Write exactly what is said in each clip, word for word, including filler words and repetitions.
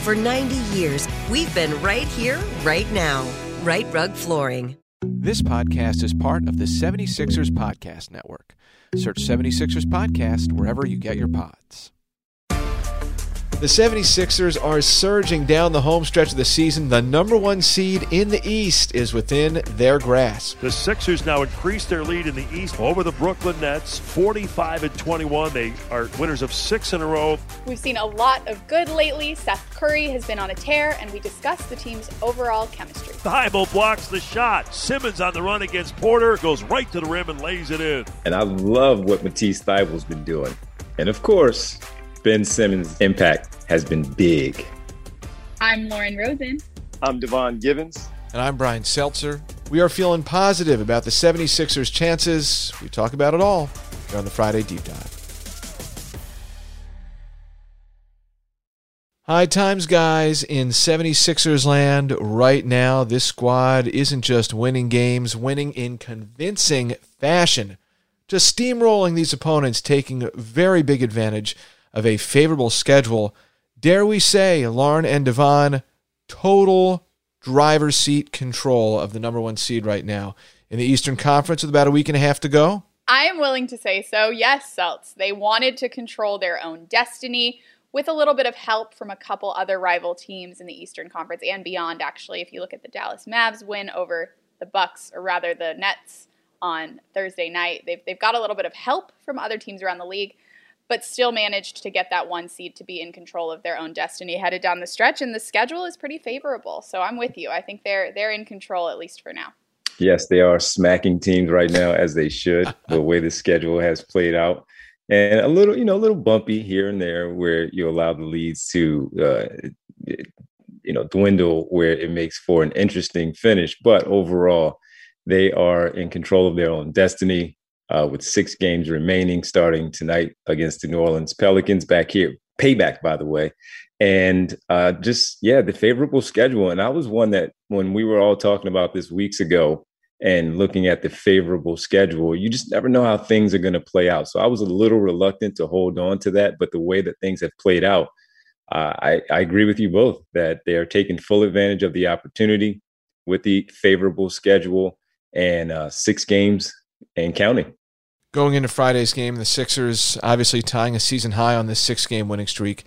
For ninety years, we've been right here, right now. Right Rug Flooring. This podcast is part of the seventy-sixers Podcast Network. Search seventy-sixers Podcast wherever you get your pods. The seventy-sixers are surging down the home stretch of the season. The number one seed in the East is within their grasp. The Sixers now increase their lead in the East over the Brooklyn Nets, forty-five and twenty-one. They are winners of six in a row. We've seen a lot of good lately. Seth Curry has been on a tear, and we discussed the team's overall chemistry. Thybulle blocks the shot. Simmons on the run against Porter, goes right to the rim and lays it in. And I love what Matisse Thybulle's been doing. And of course, Ben Simmons' impact has been big. I'm Lauren Rosen. I'm Devon Givens. And I'm Brian Seltzer. We are feeling positive about the seventy-sixers' chances. We talk about it all here on the Friday Deep Dive. High times, guys, in seventy-sixers land right now. This squad isn't just winning games, winning in convincing fashion. Just steamrolling these opponents, taking very big advantage of a favorable schedule. Dare we say, Lauren and Devon, total driver's seat control of the number one seed right now in the Eastern Conference with about a week and a half to go? I am willing to say so. Yes, Celts. They wanted to control their own destiny with a little bit of help from a couple other rival teams in the Eastern Conference and beyond, actually. If you look at the Dallas Mavs win over the Bucks, or rather the Nets on Thursday night, they've, they've got a little bit of help from other teams around the league, but still managed to get that one seed to be in control of their own destiny headed down the stretch, and the schedule is pretty favorable. So I'm with you. I think they're they're in control, at least for now. Yes, they are smacking teams right now, as they should, the way the schedule has played out. And a little, you know, a little bumpy here and there where you allow the leads to, uh, you know, dwindle, where it makes for an interesting finish. But overall, they are in control of their own destiny. Uh, with six games remaining starting tonight against the New Orleans Pelicans back here. Payback, by the way. And uh, just, yeah, the favorable schedule. And I was one that when we were all talking about this weeks ago and looking at the favorable schedule, you just never know how things are going to play out. So I was a little reluctant to hold on to that. But the way that things have played out, uh, I, I agree with you both that they are taking full advantage of the opportunity with the favorable schedule and uh, six games and counting. Going into Friday's game, the Sixers obviously tying a season high on this six-game winning streak.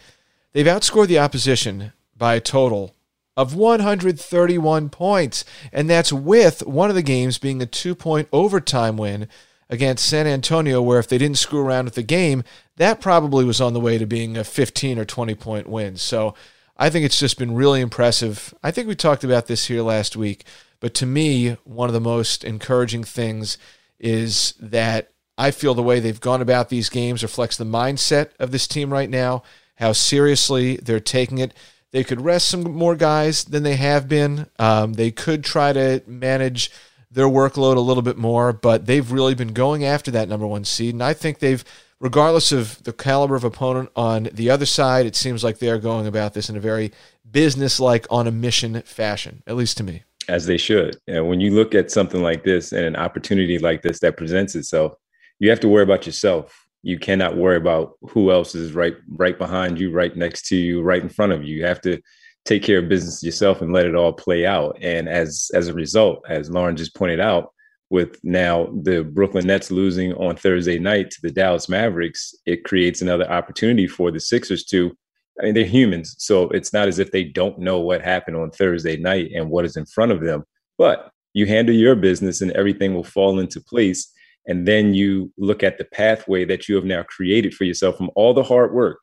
They've outscored the opposition by a total of one hundred thirty-one points, and that's with one of the games being a two-point overtime win against San Antonio, where if they didn't screw around with the game, that probably was on the way to being a fifteen or twenty-point win. So I think it's just been really impressive. I think we talked about this here last week, but to me, one of the most encouraging things is that I feel the way they've gone about these games reflects the mindset of this team right now, how seriously they're taking it. They could rest some more guys than they have been. Um, they could try to manage their workload a little bit more, but they've really been going after that number one seed, and I think they've, regardless of the caliber of opponent on the other side, it seems like they're going about this in a very business-like, on a mission fashion, at least to me. as they should. And when you look at something like this and an opportunity like this that presents itself, you have to worry about yourself. You cannot worry about who else is right, right behind you, right next to you, right in front of you. You have to take care of business yourself and let it all play out. And as, as a result, as Lauren just pointed out, with now the Brooklyn Nets losing on Thursday night to the Dallas Mavericks, it creates another opportunity for the Sixers to, I mean, they're humans, so it's not as if they don't know what happened on Thursday night and what is in front of them. But you handle your business and everything will fall into place. And then you look at the pathway that you have now created for yourself from all the hard work,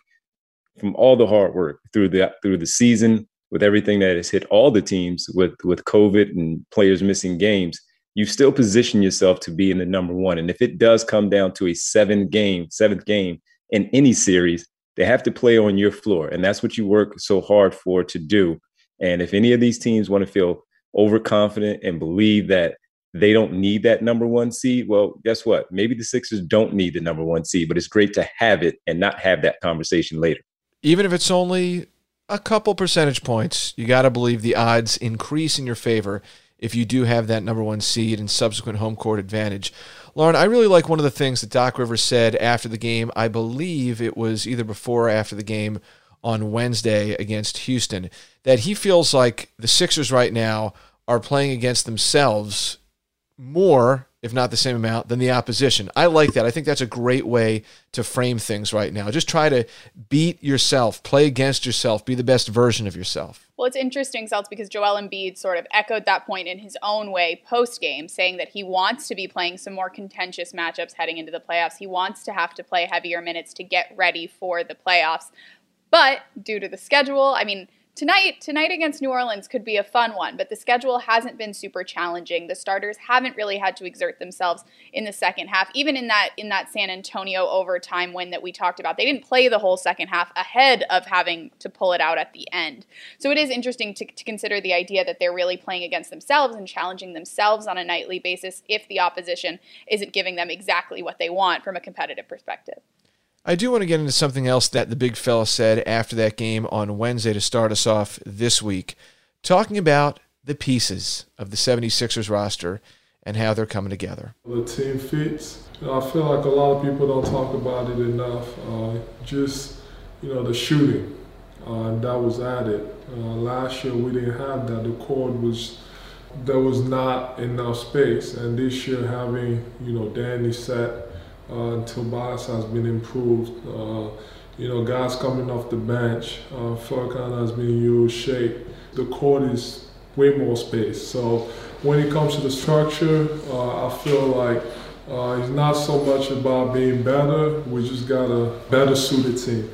from all the hard work through the through the season, with everything that has hit all the teams with, with COVID and players missing games. You still position yourself to be in the number one. And if it does come down to a seven game, seventh game in any series, they have to play on your floor. And that's what you work so hard for to do. And if any of these teams want to feel overconfident and believe that they don't need that number one seed, well, guess what? Maybe the Sixers don't need the number one seed, but it's great to have it and not have that conversation later. Even if it's only a couple percentage points, you got to believe the odds increase in your favor if you do have that number one seed and subsequent home court advantage. Lauren, I really like one of the things that Doc Rivers said after the game. I believe it was either before or after the game on Wednesday against Houston, that he feels like the Sixers right now are playing against themselves more, if not the same amount, than the opposition. I like that. I think that's a great way to frame things right now. Just try to beat yourself, play against yourself, be the best version of yourself. Well, it's interesting, Seltz, because Joel Embiid sort of echoed that point in his own way post-game, saying that he wants to be playing some more contentious matchups heading into the playoffs. He wants to have to play heavier minutes to get ready for the playoffs. But due to the schedule, I mean, Tonight, tonight against New Orleans could be a fun one, but the schedule hasn't been super challenging. The starters haven't really had to exert themselves in the second half, even in that in that San Antonio overtime win that we talked about. They didn't play the whole second half ahead of having to pull it out at the end. So it is interesting to, to consider the idea that they're really playing against themselves and challenging themselves on a nightly basis if the opposition isn't giving them exactly what they want from a competitive perspective. I do want to get into something else that the big fella said after that game on Wednesday to start us off this week, talking about the pieces of the 76ers roster and how they're coming together. The team fits. You know, I feel like a lot of people don't talk about it enough. Uh, just, you know, the shooting uh, that was added. Uh, last year we didn't have that. The court was, there was not enough space. And this year having, you know, Danny set, Uh, Tobias has been improved. Uh, you know, guys coming off the bench. Uh, Furkan has been used. Shake. The court is way more space. So when it comes to the structure, uh, I feel like uh, it's not so much about being better. We just got a better suited team.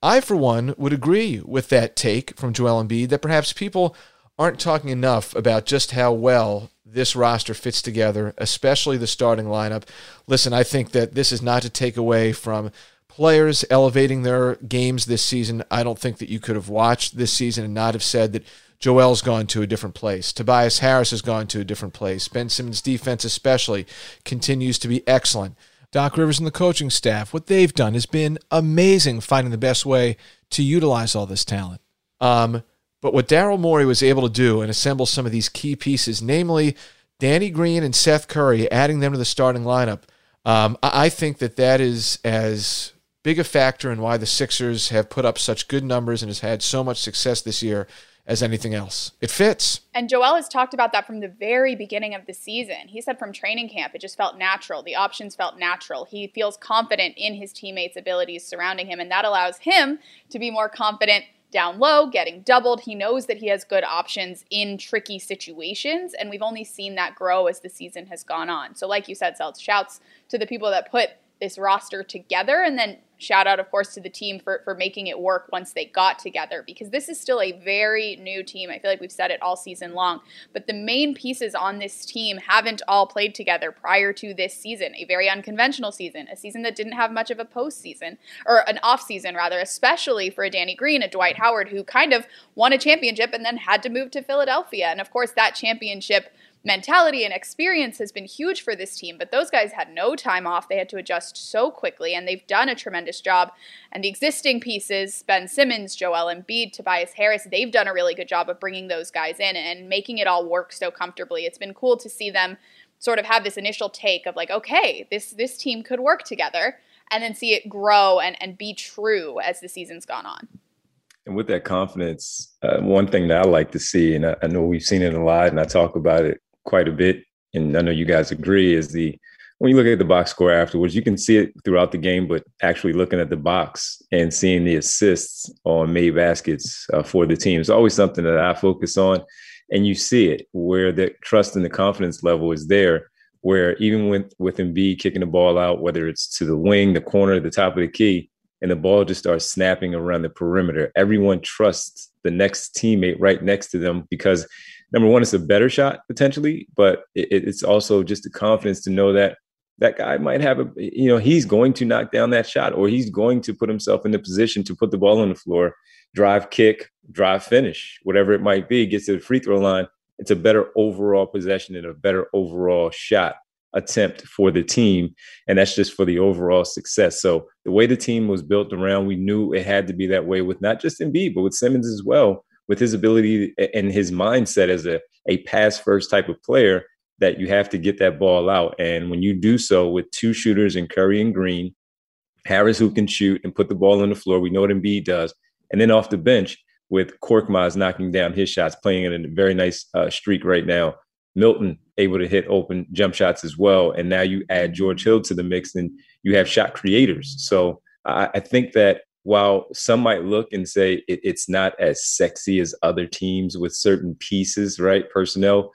I, for one, would agree with that take from Joel Embiid that perhaps people aren't talking enough about just how well this roster fits together, especially the starting lineup. Listen, I think that this is not to take away from players elevating their games this season. I don't think that you could have watched this season and not have said that Joel's gone to a different place. Tobias Harris has gone to a different place. Ben Simmons' defense especially continues to be excellent. Doc Rivers and the coaching staff, what they've done has been amazing, finding the best way to utilize all this talent. Um... But what Daryl Morey was able to do and assemble some of these key pieces, namely Danny Green and Seth Curry, adding them to the starting lineup, um, I think that that is as big a factor in why the Sixers have put up such good numbers and has had so much success this year as anything else. It fits. And Joel has talked about that from the very beginning of the season. He said from training camp, it just felt natural. The options felt natural. He feels confident in his teammates' abilities surrounding him, and that allows him to be more confident down low, getting doubled. He knows that he has good options in tricky situations, and we've only seen that grow as the season has gone on. So like you said, Seltz, shouts to the people that put this roster together, and then shout out, of course, to the team for, for making it work once they got together, because this is still a very new team. I feel like we've said it all season long, but the main pieces on this team haven't all played together prior to this season, a very unconventional season, a season that didn't have much of a postseason, or an offseason rather, especially for a Danny Green, a Dwight Howard, who kind of won a championship and then had to move to Philadelphia. And of course, that championship mentality and experience has been huge for this team, but those guys had no time off. They had to adjust so quickly, and they've done a tremendous job. And the existing pieces, Ben Simmons, Joel Embiid, Tobias Harris, they've done a really good job of bringing those guys in and making it all work so comfortably. It's been cool to see them sort of have this initial take of like, okay, this this team could work together, and then see it grow and, and be true as the season's gone on. And with that confidence, uh, one thing that I like to see, and I, I know we've seen it a lot and I talk about it quite a bit, and I know you guys agree, is the when you look at the box score afterwards, you can see it throughout the game, but actually looking at the box and seeing the assists on made baskets uh, for the team is always something that I focus on. And you see it where the trust and the confidence level is there, where even with, with Embiid kicking the ball out, whether it's to the wing, the corner, the top of the key, and the ball just starts snapping around the perimeter. Everyone trusts the next teammate right next to them because, number one, it's a better shot potentially, but it, it's also just the confidence to know that that guy might have a, you know, he's going to knock down that shot, or he's going to put himself in the position to put the ball on the floor, drive, kick, drive, finish, whatever it might be, gets to the free throw line. It's a better overall possession and a better overall shot attempt for the team, and that's just for the overall success. So the way the team was built around, we knew it had to be that way with not just Embiid, but with Simmons as well, with his ability and his mindset as a, a pass-first type of player, that you have to get that ball out. And when you do so with two shooters in Curry and Green, Harris who can shoot and put the ball on the floor, we know what Embiid does, and then off the bench with Korkmaz knocking down his shots, playing in a very nice uh, streak right now. Milton able to hit open jump shots as well. And now you add George Hill to the mix and you have shot creators. So I, I think that while some might look and say it, it's not as sexy as other teams with certain pieces, right, personnel,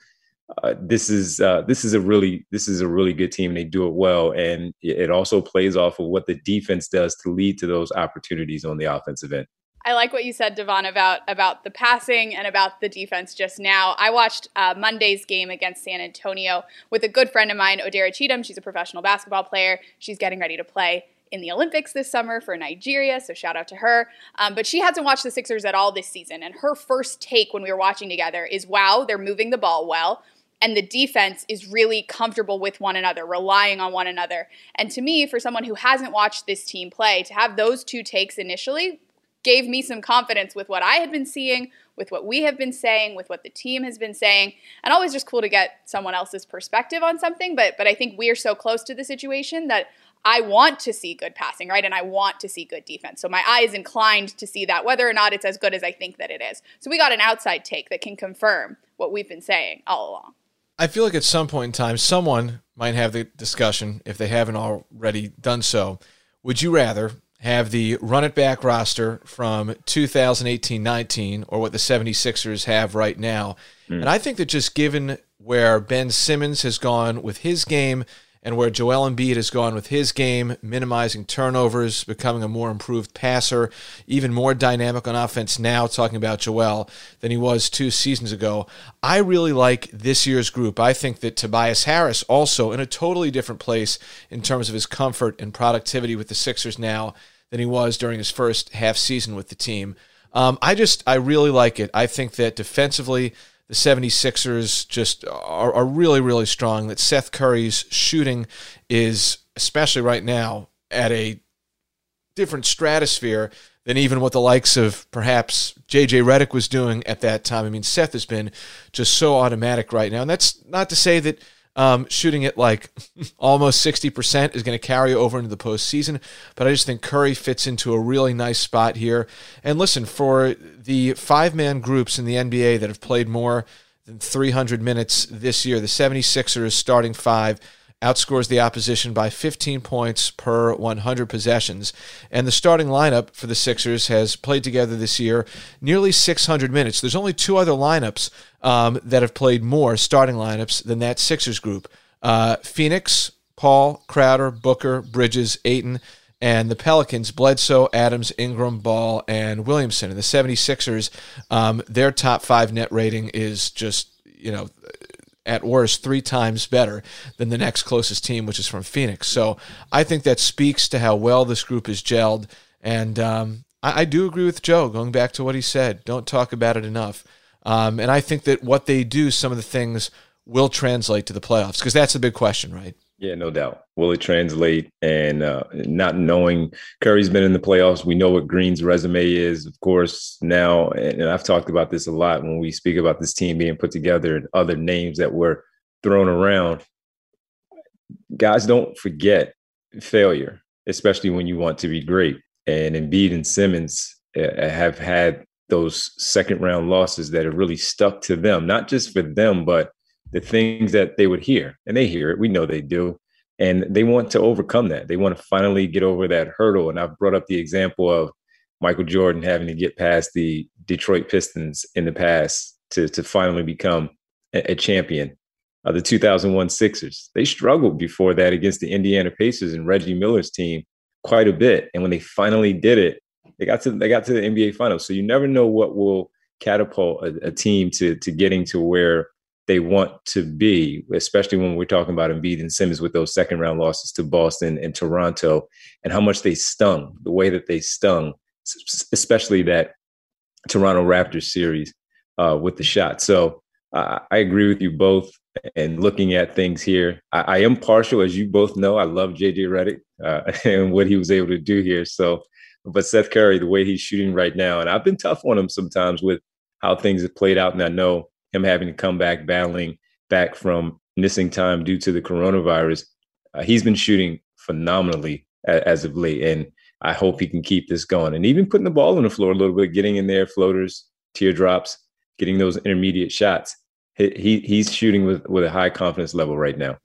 uh, this is uh, this is a really this is a really good team. And they do it well. And it also plays off of what the defense does to lead to those opportunities on the offensive end. I like what you said, Devon, about, about the passing and about the defense just now. I watched uh, Monday's game against San Antonio with a good friend of mine, Odara Cheatham. She's a professional basketball player. She's getting ready to play in the Olympics this summer for Nigeria, so shout out to her. Um, but she hasn't watched the Sixers at all this season, and her first take when we were watching together is, wow, they're moving the ball well. And the defense is really comfortable with one another, relying on one another. And to me, for someone who hasn't watched this team play, to have those two takes initially gave me some confidence with what I had been seeing, with what we have been saying, with what the team has been saying. And always just cool to get someone else's perspective on something. But but I think we are so close to the situation that I want to see good passing, right? And I want to see good defense. So my eye is inclined to see that, whether or not it's as good as I think that it is. So we got an outside take that can confirm what we've been saying all along. I feel like at some point in time, someone might have the discussion, if they haven't already done so. Would you rather have the run-it-back roster from two thousand eighteen nineteen, or what the seventy-sixers have right now? Mm. And I think that just given where Ben Simmons has gone with his game and where Joel Embiid has gone with his game, minimizing turnovers, becoming a more improved passer, even more dynamic on offense now, talking about Joel, than he was two seasons ago, I really like this year's group. I think that Tobias Harris also in a totally different place in terms of his comfort and productivity with the Sixers now than he was during his first half season with the team. Um, I just, I really like it. I think that defensively, the seventy-sixers just are, are really, really strong, that Seth Curry's shooting is, especially right now, at a different stratosphere than even what the likes of perhaps J J. Redick was doing at that time. I mean, Seth has been just so automatic right now. And that's not to say that um, shooting at like almost sixty percent is going to carry over into the postseason, but I just think Curry fits into a really nice spot here. And listen, for the five-man groups in the N B A that have played more than three hundred minutes this year, the seventy-sixers starting five outscores the opposition by fifteen points per one hundred possessions. And the starting lineup for the Sixers has played together this year nearly six hundred minutes. There's only two other lineups um, that have played more starting lineups than that Sixers group. Uh, Phoenix, Paul, Crowder, Booker, Bridges, Ayton, and the Pelicans, Bledsoe, Adams, Ingram, Ball, and Williamson. And the seventy-sixers, um, their top five net rating is just, you know, at worst, three times better than the next closest team, which is from Phoenix. So I think that speaks to how well this group is gelled. And um, I, I do agree with Joe, going back to what he said. Don't talk about it enough. Um, and I think that what they do, some of the things will translate to the playoffs? Because that's a big question, right? Yeah, no doubt. Will it translate? And uh, not knowing Curry's been in the playoffs, we know what Green's resume is, of course, now. And I've talked about this a lot when we speak about this team being put together and other names that were thrown around. Guys, don't forget failure, especially when you want to be great. And Embiid and Simmons uh, have had those second round losses that have really stuck to them, not just for them, but the things that they would hear, and they hear it. We know they do. And they want to overcome that. They want to finally get over that hurdle. And I've brought up the example of Michael Jordan having to get past the Detroit Pistons in the past to, to finally become a, a champion. Uh, the two thousand one Sixers, they struggled before that against the Indiana Pacers and Reggie Miller's team quite a bit. And when they finally did it, they got to they got to the N B A Finals. So you never know what will catapult a, a team to, to getting to where they want to be, especially when we're talking about Embiid and Simmons with those second round losses to Boston and Toronto, and how much they stung, the way that they stung, especially that Toronto Raptors series uh, with the shot. So uh, I agree with you both. And looking at things here, I, I am partial, as you both know. I love J J. Redick uh, and what he was able to do here. So, but Seth Curry, the way he's shooting right now, and I've been tough on him sometimes with how things have played out. And I know him having to come back, battling back from missing time due to the coronavirus. Uh, he's been shooting phenomenally a- as of late, and I hope he can keep this going. And even putting the ball on the floor a little bit, getting in there, floaters, teardrops, getting those intermediate shots. He, he he's shooting with, with a high confidence level right now.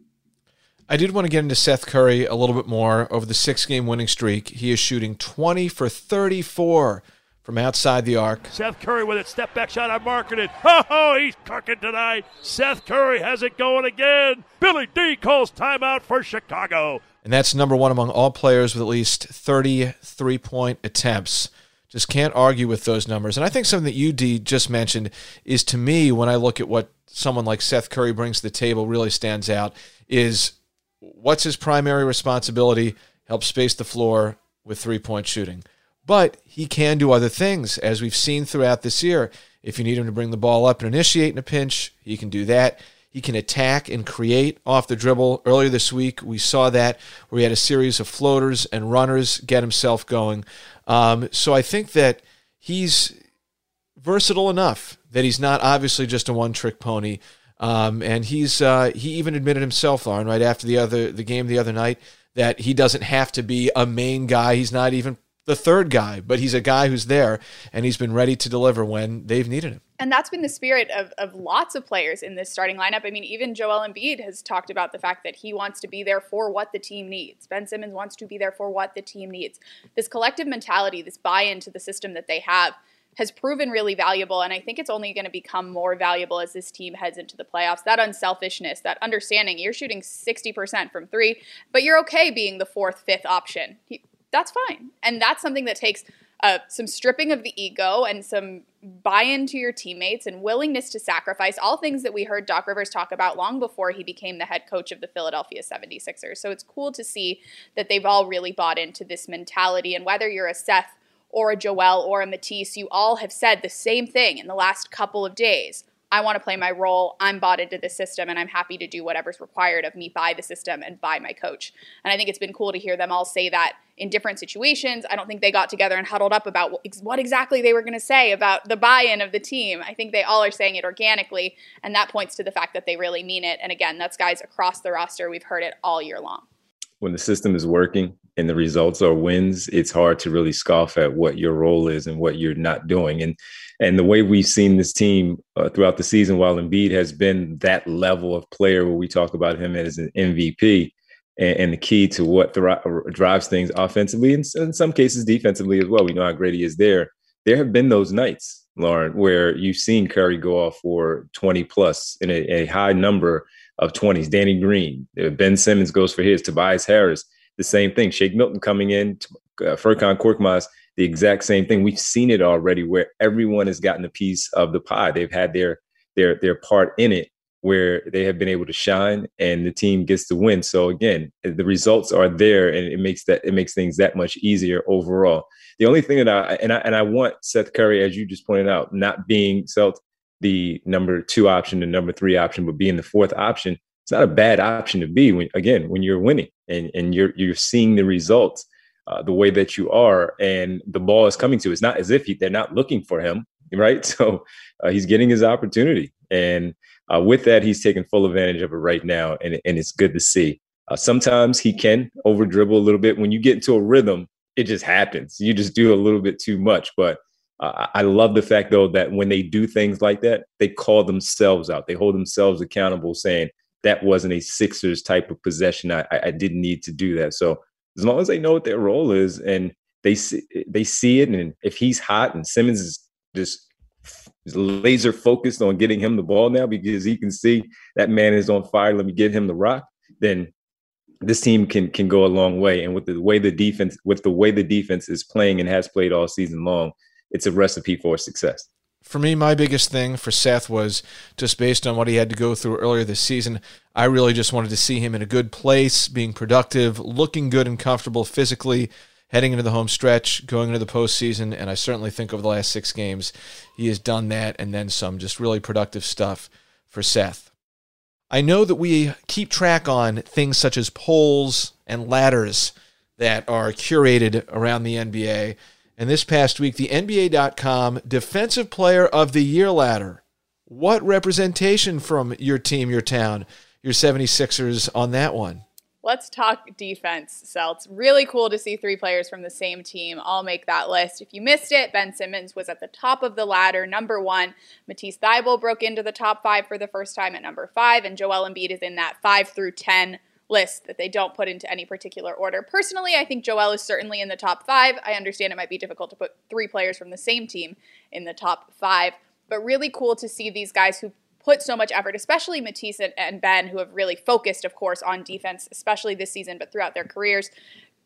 I did want to get into Seth Curry a little bit more. Over the six-game winning streak, he is shooting twenty for thirty-four from outside the arc. Seth Curry with it, step back shot, I marked it. Oh, oh, he's cooking tonight. Seth Curry has it going again. Billy D calls timeout for Chicago. And that's number one among all players with at least thirty three-point attempts. Just can't argue with those numbers. And I think something that you, D, just mentioned is, to me, when I look at what someone like Seth Curry brings to the table, really stands out, is what's his primary responsibility? Help space the floor with three-point shooting. But he can do other things, as we've seen throughout this year. If you need him to bring the ball up and initiate in a pinch, he can do that. He can attack and create off the dribble. Earlier this week, we saw that, where he had a series of floaters and runners get himself going. Um, so I think that he's versatile enough that he's not obviously just a one-trick pony. Um, and he's uh, he even admitted himself, Lauren, right after the other the game the other night, that he doesn't have to be a main guy. He's not even the third guy, but he's a guy who's there, and he's been ready to deliver when they've needed him. And that's been the spirit of, of lots of players in this starting lineup. I mean, even Joel Embiid has talked about the fact that he wants to be there for what the team needs. Ben Simmons wants to be there for what the team needs. This collective mentality, this buy-in to the system that they have, has proven really valuable, and I think it's only going to become more valuable as this team heads into the playoffs. That unselfishness, that understanding, you're shooting sixty percent from three, but you're okay being the fourth, fifth option. He, That's fine. And that's something that takes uh, some stripping of the ego and some buy-in to your teammates and willingness to sacrifice, all things that we heard Doc Rivers talk about long before he became the head coach of the Philadelphia seventy-sixers. So it's cool to see that they've all really bought into this mentality. And whether you're a Seth or a Joel or a Matisse, you all have said the same thing in the last couple of days. I want to play my role. I'm bought into the system, and I'm happy to do whatever's required of me by the system and by my coach. And I think it's been cool to hear them all say that in different situations. I don't think they got together and huddled up about what exactly they were going to say about the buy-in of the team. I think they all are saying it organically, and that points to the fact that they really mean it. And again, that's guys across the roster. We've heard it all year long. When the system is working and the results are wins, it's hard to really scoff at what your role is and what you're not doing. And and the way we've seen this team uh, throughout the season, while Embiid has been that level of player where we talk about him as an M V P and, and the key to what thri- drives things offensively and in some cases defensively as well. We know how great he is there. There have been those nights, Lauren, where you've seen Curry go off for twenty plus in a, a high number of twenties. Danny Green, Ben Simmons goes for his, Tobias Harris, the same thing. Shake Milton coming in, uh, Furkan Korkmaz, the exact same thing. We've seen it already where everyone has gotten a piece of the pie. They've had their their their part in it where they have been able to shine and the team gets to win. So again, the results are there, and it makes that it makes things that much easier overall. The only thing that I and I and I want Seth Curry, as you just pointed out, not being Celt, the number two option, the number three option, but being the fourth option, it's not a bad option to be when, again, when you're winning and, and you're, you're seeing the results uh, the way that you are, and the ball is coming to, it's not as if he, they're not looking for him. Right. So uh, he's getting his opportunity. And uh, with that, he's taking full advantage of it right now. And, and it's good to see. Uh, sometimes he can over dribble a little bit. When you get into a rhythm, it just happens. You just do a little bit too much. But uh, I love the fact, though, that when they do things like that, they call themselves out. They hold themselves accountable, saying that wasn't a Sixers type of possession. I, I didn't need to do that. So as long as they know what their role is and they see, they see it. And if he's hot and Simmons is just laser focused on getting him the ball now because he can see that man is on fire, let me get him the rock, then this team can can go a long way. And with the way the defense, with the way the defense is playing and has played all season long, it's a recipe for success. For me, my biggest thing for Seth was just based on what he had to go through earlier this season, I really just wanted to see him in a good place, being productive, looking good and comfortable physically, heading into the home stretch, going into the postseason, and I certainly think over the last six games, he has done that and then some. Just really productive stuff for Seth. I know that we keep track on things such as polls and ladders that are curated around the N B A, and this past week, the N B A dot com Defensive Player of the Year ladder. What representation from your team, your town, your seventy-sixers on that one? Let's talk defense, Celts. Really cool to see three players from the same team all make that list. If you missed it, Ben Simmons was at the top of the ladder, number one. Matisse Thybulle broke into the top five for the first time at number five, and Joel Embiid is in that five through ten list that they don't put into any particular order. Personally, I think Joel is certainly in the top five. I understand it might be difficult to put three players from the same team in the top five, but really cool to see these guys who put so much effort, especially Matisse and Ben, who have really focused, of course, on defense, especially this season, but throughout their careers,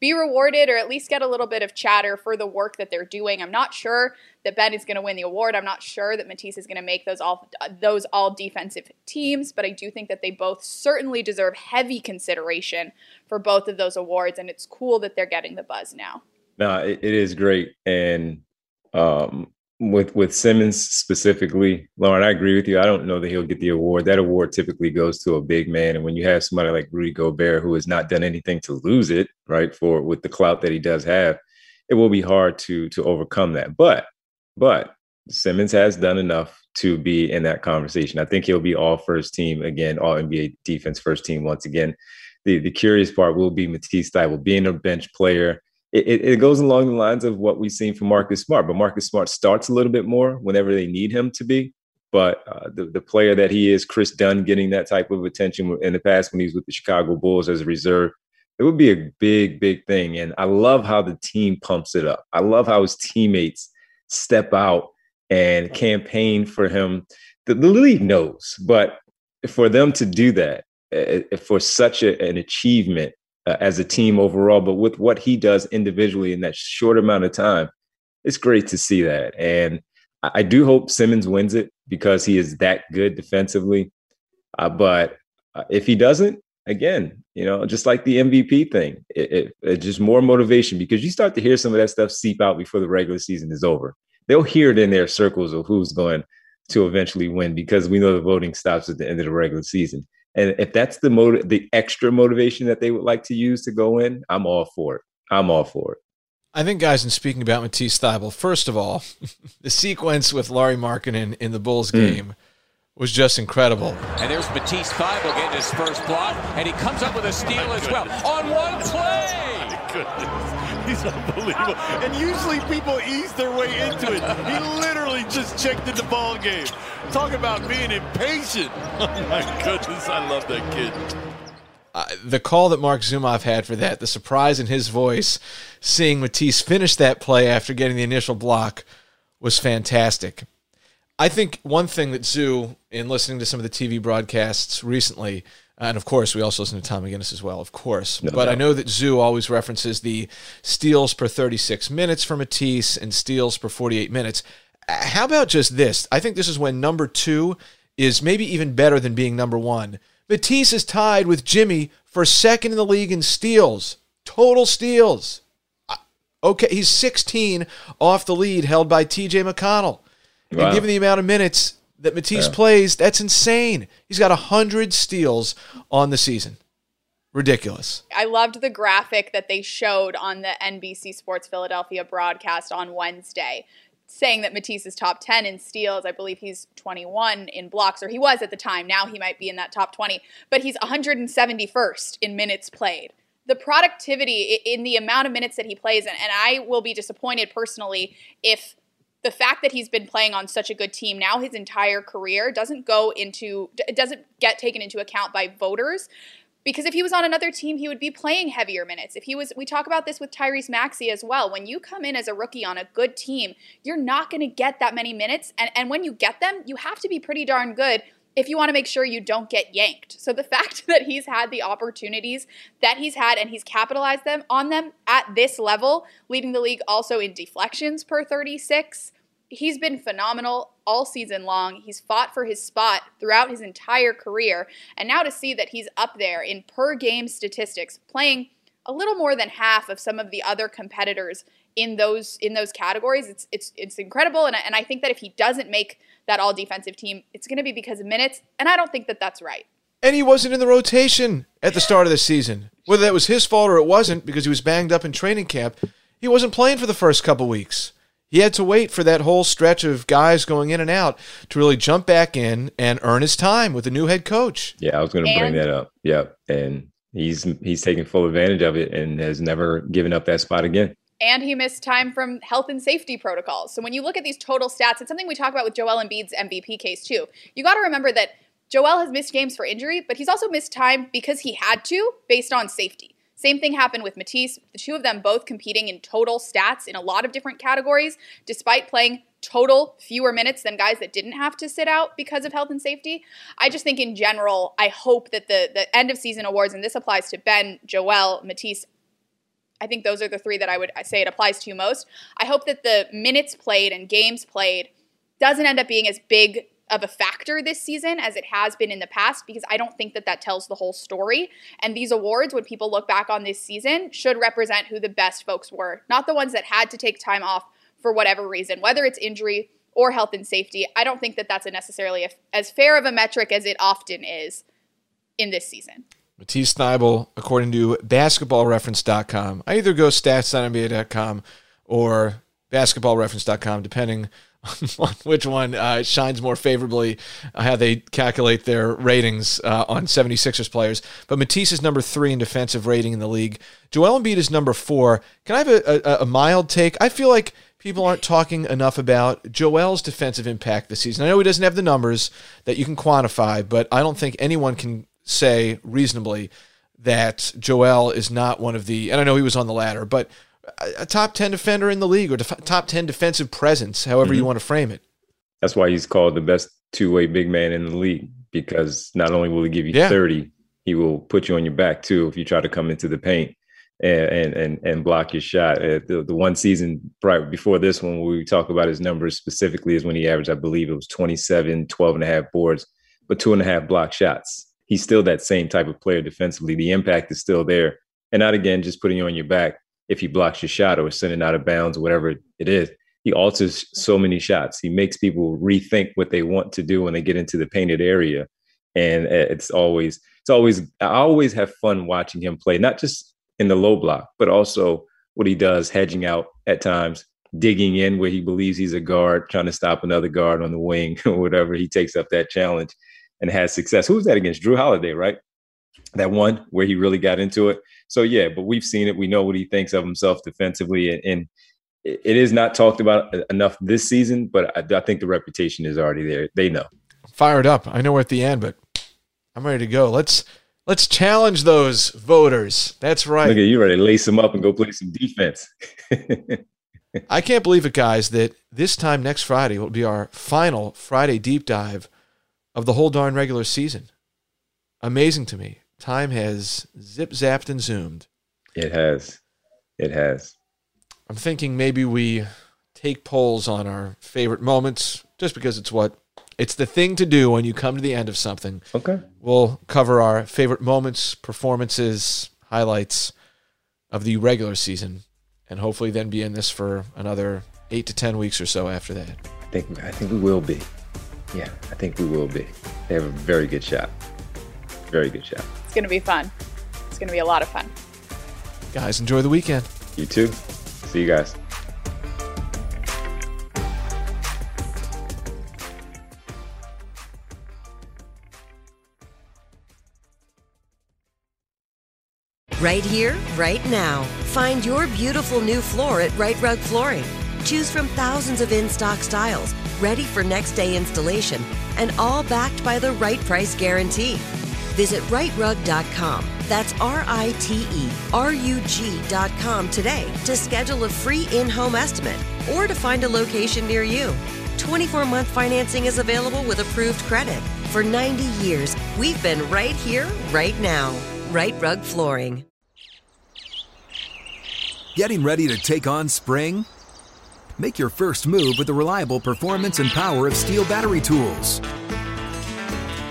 be rewarded or at least get a little bit of chatter for the work that they're doing. I'm not sure that Ben is going to win the award. I'm not sure that Matisse is going to make those all those all defensive teams, but I do think that they both certainly deserve heavy consideration for both of those awards, and it's cool that they're getting the buzz now. No, it, it is great, and um With with Simmons specifically, Lauren, I agree with you. I don't know that he'll get the award. That award typically goes to a big man. And when you have somebody like Rudy Gobert, who has not done anything to lose it, right, for with the clout that he does have, it will be hard to to overcome that. But but Simmons has done enough to be in that conversation. I think he'll be all first team again, all N B A defense first team once again. The the curious part will be Matisse Thybulle being a bench player. It, it goes along the lines of what we've seen from Marcus Smart, but Marcus Smart starts a little bit more whenever they need him to be. But uh, the, the player that he is, Chris Dunn, getting that type of attention in the past when he was with the Chicago Bulls as a reserve, it would be a big, big thing. And I love how the team pumps it up. I love how his teammates step out and campaign for him. The, the league knows, but for them to do that, uh, for such a, an achievement, Uh, as a team overall, but with what he does individually in that short amount of time, it's great to see that. And I, I do hope Simmons wins it because he is that good defensively. Uh, but uh, if he doesn't, again, you know, just like the M V P thing, it, it, it's just more motivation because you start to hear some of that stuff seep out before the regular season is over. They'll hear it in their circles of who's going to eventually win because we know the voting stops at the end of the regular season. And if that's the motive, the extra motivation that they would like to use to go in, I'm all for it. I'm all for it. I think, guys, in speaking about Matisse Thybulle, first of all, the sequence with Lauri Markkanen in the Bulls game mm. was just incredible. And there's Matisse Thybulle getting his first block, and he comes up with a steal oh as well on one play. My goodness. He's unbelievable. And usually people ease their way into it. He literally just checked in the ball game. Talk about being impatient. Oh, my goodness. I love that kid. Uh, the call that Mark Zumov had for that, the surprise in his voice, seeing Matisse finish that play after getting the initial block was fantastic. I think one thing that Zoo, in listening to some of the T V broadcasts recently, and of course we also listen to Tom McGinnis as well, of course, no, but no. I know that Zoo always references the steals per thirty-six minutes for Matisse and steals per forty-eight minutes. How about just this? I think this is when number two is maybe even better than being number one. Matisse is tied with Jimmy for second in the league in steals, total steals. Okay, he's sixteen off the lead held by T J McConnell. Wow. And given the amount of minutes, that Matisse yeah. plays, that's insane. He's got one hundred steals on the season. Ridiculous. I loved the graphic that they showed on the N B C Sports Philadelphia broadcast on Wednesday, saying that Matisse is top ten in steals. I believe he's twenty-one in blocks, or he was at the time. Now he might be in that top twenty. But he's one hundred seventy-first in minutes played. The productivity in the amount of minutes that he plays, and I will be disappointed personally if the fact that he's been playing on such a good team now his entire career doesn't go into – it doesn't get taken into account by voters. Because if he was on another team, he would be playing heavier minutes. If he was, we talk about this with Tyrese Maxey as well. When you come in as a rookie on a good team, you're not going to get that many minutes. And, and when you get them, you have to be pretty darn good if you want to make sure you don't get yanked. So the fact that he's had the opportunities that he's had and he's capitalized them on them at this level, leading the league also in deflections per thirty-six, he's been phenomenal all season long. He's fought for his spot throughout his entire career. And now to see that he's up there in per-game statistics, playing a little more than half of some of the other competitors in those in those categories, it's it's it's incredible. And I, and I think that if he doesn't make that all-defensive team, it's going to be because of minutes. And I don't think that that's right. And he wasn't in the rotation at the start of the season. Whether that was his fault or it wasn't, because he was banged up in training camp, he wasn't playing for the first couple weeks. He had to wait for that whole stretch of guys going in and out to really jump back in and earn his time with the new head coach. Yeah, I was going to bring that up. Yeah, and he's he's taken full advantage of it and has never given up that spot again. And he missed time from health and safety protocols. So when you look at these total stats, it's something we talk about with Joel Embiid's M V P case too. You got to remember that Joel has missed games for injury, but he's also missed time because he had to based on safety. Same thing happened with Matisse, the two of them both competing in total stats in a lot of different categories, despite playing total fewer minutes than guys that didn't have to sit out because of health and safety. I just think in general, I hope that the, the end of season awards, and this applies to Ben, Joel, Matisse, I think those are the three that I would say it applies to most. I hope that the minutes played and games played doesn't end up being as big of a factor this season as it has been in the past, because I don't think that that tells the whole story. And these awards, when people look back on this season, should represent who the best folks were, not the ones that had to take time off for whatever reason, whether it's injury or health and safety. I don't think that that's a necessarily a, as fair of a metric as it often is in this season. Matisse Thybulle, according to basketball reference dot com, I either go stats dot N B A dot com or basketball reference dot com, depending on which one uh, shines more favorably, uh, how they calculate their ratings uh, on 76ers players. But Matisse is number three in defensive rating in the league. Joel Embiid is number four. Can I have a, a, a mild take? I feel like people aren't talking enough about Joel's defensive impact this season. I know he doesn't have the numbers that you can quantify, but I don't think anyone can say reasonably that Joel is not one of the, and I know he was on the ladder, but a top ten defender in the league, or def- top ten defensive presence, however mm-hmm. you want to frame it. That's why he's called the best two-way big man in the league, because not only will he give you yeah. thirty, he will put you on your back too if you try to come into the paint and and and, and block your shot. Uh, the, the one season right before this one, where we talk about his numbers specifically, is when he averaged, I believe it was twenty-seven, twelve and a half boards, but two and a half block shots. He's still that same type of player defensively. The impact is still there. And not, again, just putting you on your back if he blocks your shot or is sending out of bounds, whatever it is. He alters so many shots. He makes people rethink what they want to do when they get into the painted area. And it's always, it's always, I always have fun watching him play, not just in the low block, but also what he does, hedging out at times, digging in where he believes he's a guard, trying to stop another guard on the wing or whatever. He takes up that challenge and has success. Who was that against? Drew Holiday, right? That one where he really got into it. So, yeah, but we've seen it. We know what he thinks of himself defensively. And, and it is not talked about enough this season, but I, I think the reputation is already there. They know. Fired up. I know we're at the end, but I'm ready to go. Let's let's challenge those voters. That's right. Look at you, ready to lace them up and go play some defense. I can't believe it, guys, that this time next Friday will be our final Friday deep dive of the whole darn regular season. Amazing to me. Time has zip-zapped and zoomed. It has. It has. I'm thinking maybe we take polls on our favorite moments, just because it's what it's the thing to do when you come to the end of something. Okay. We'll cover our favorite moments, performances, highlights of the regular season, and hopefully then be in this for another eight to ten weeks or so after that. I think, I think we will be. Yeah, I think we will be. They have a very good shot. Very good shot. It's going to be fun. It's going to be a lot of fun. Guys, enjoy the weekend. You too. See you guys. Right here, right now. Find your beautiful new floor at Right Rug Flooring. Choose from thousands of in-stock styles, ready for next day installation, and all backed by the right price guarantee. Visit right rug dot com. That's R I T E R U G dot com today to schedule a free in-home estimate or to find a location near you. twenty-four month financing is available with approved credit. For ninety years, we've been right here, right now. Right Rug Flooring. Getting ready to take on spring? Make your first move with the reliable performance and power of Steel battery tools.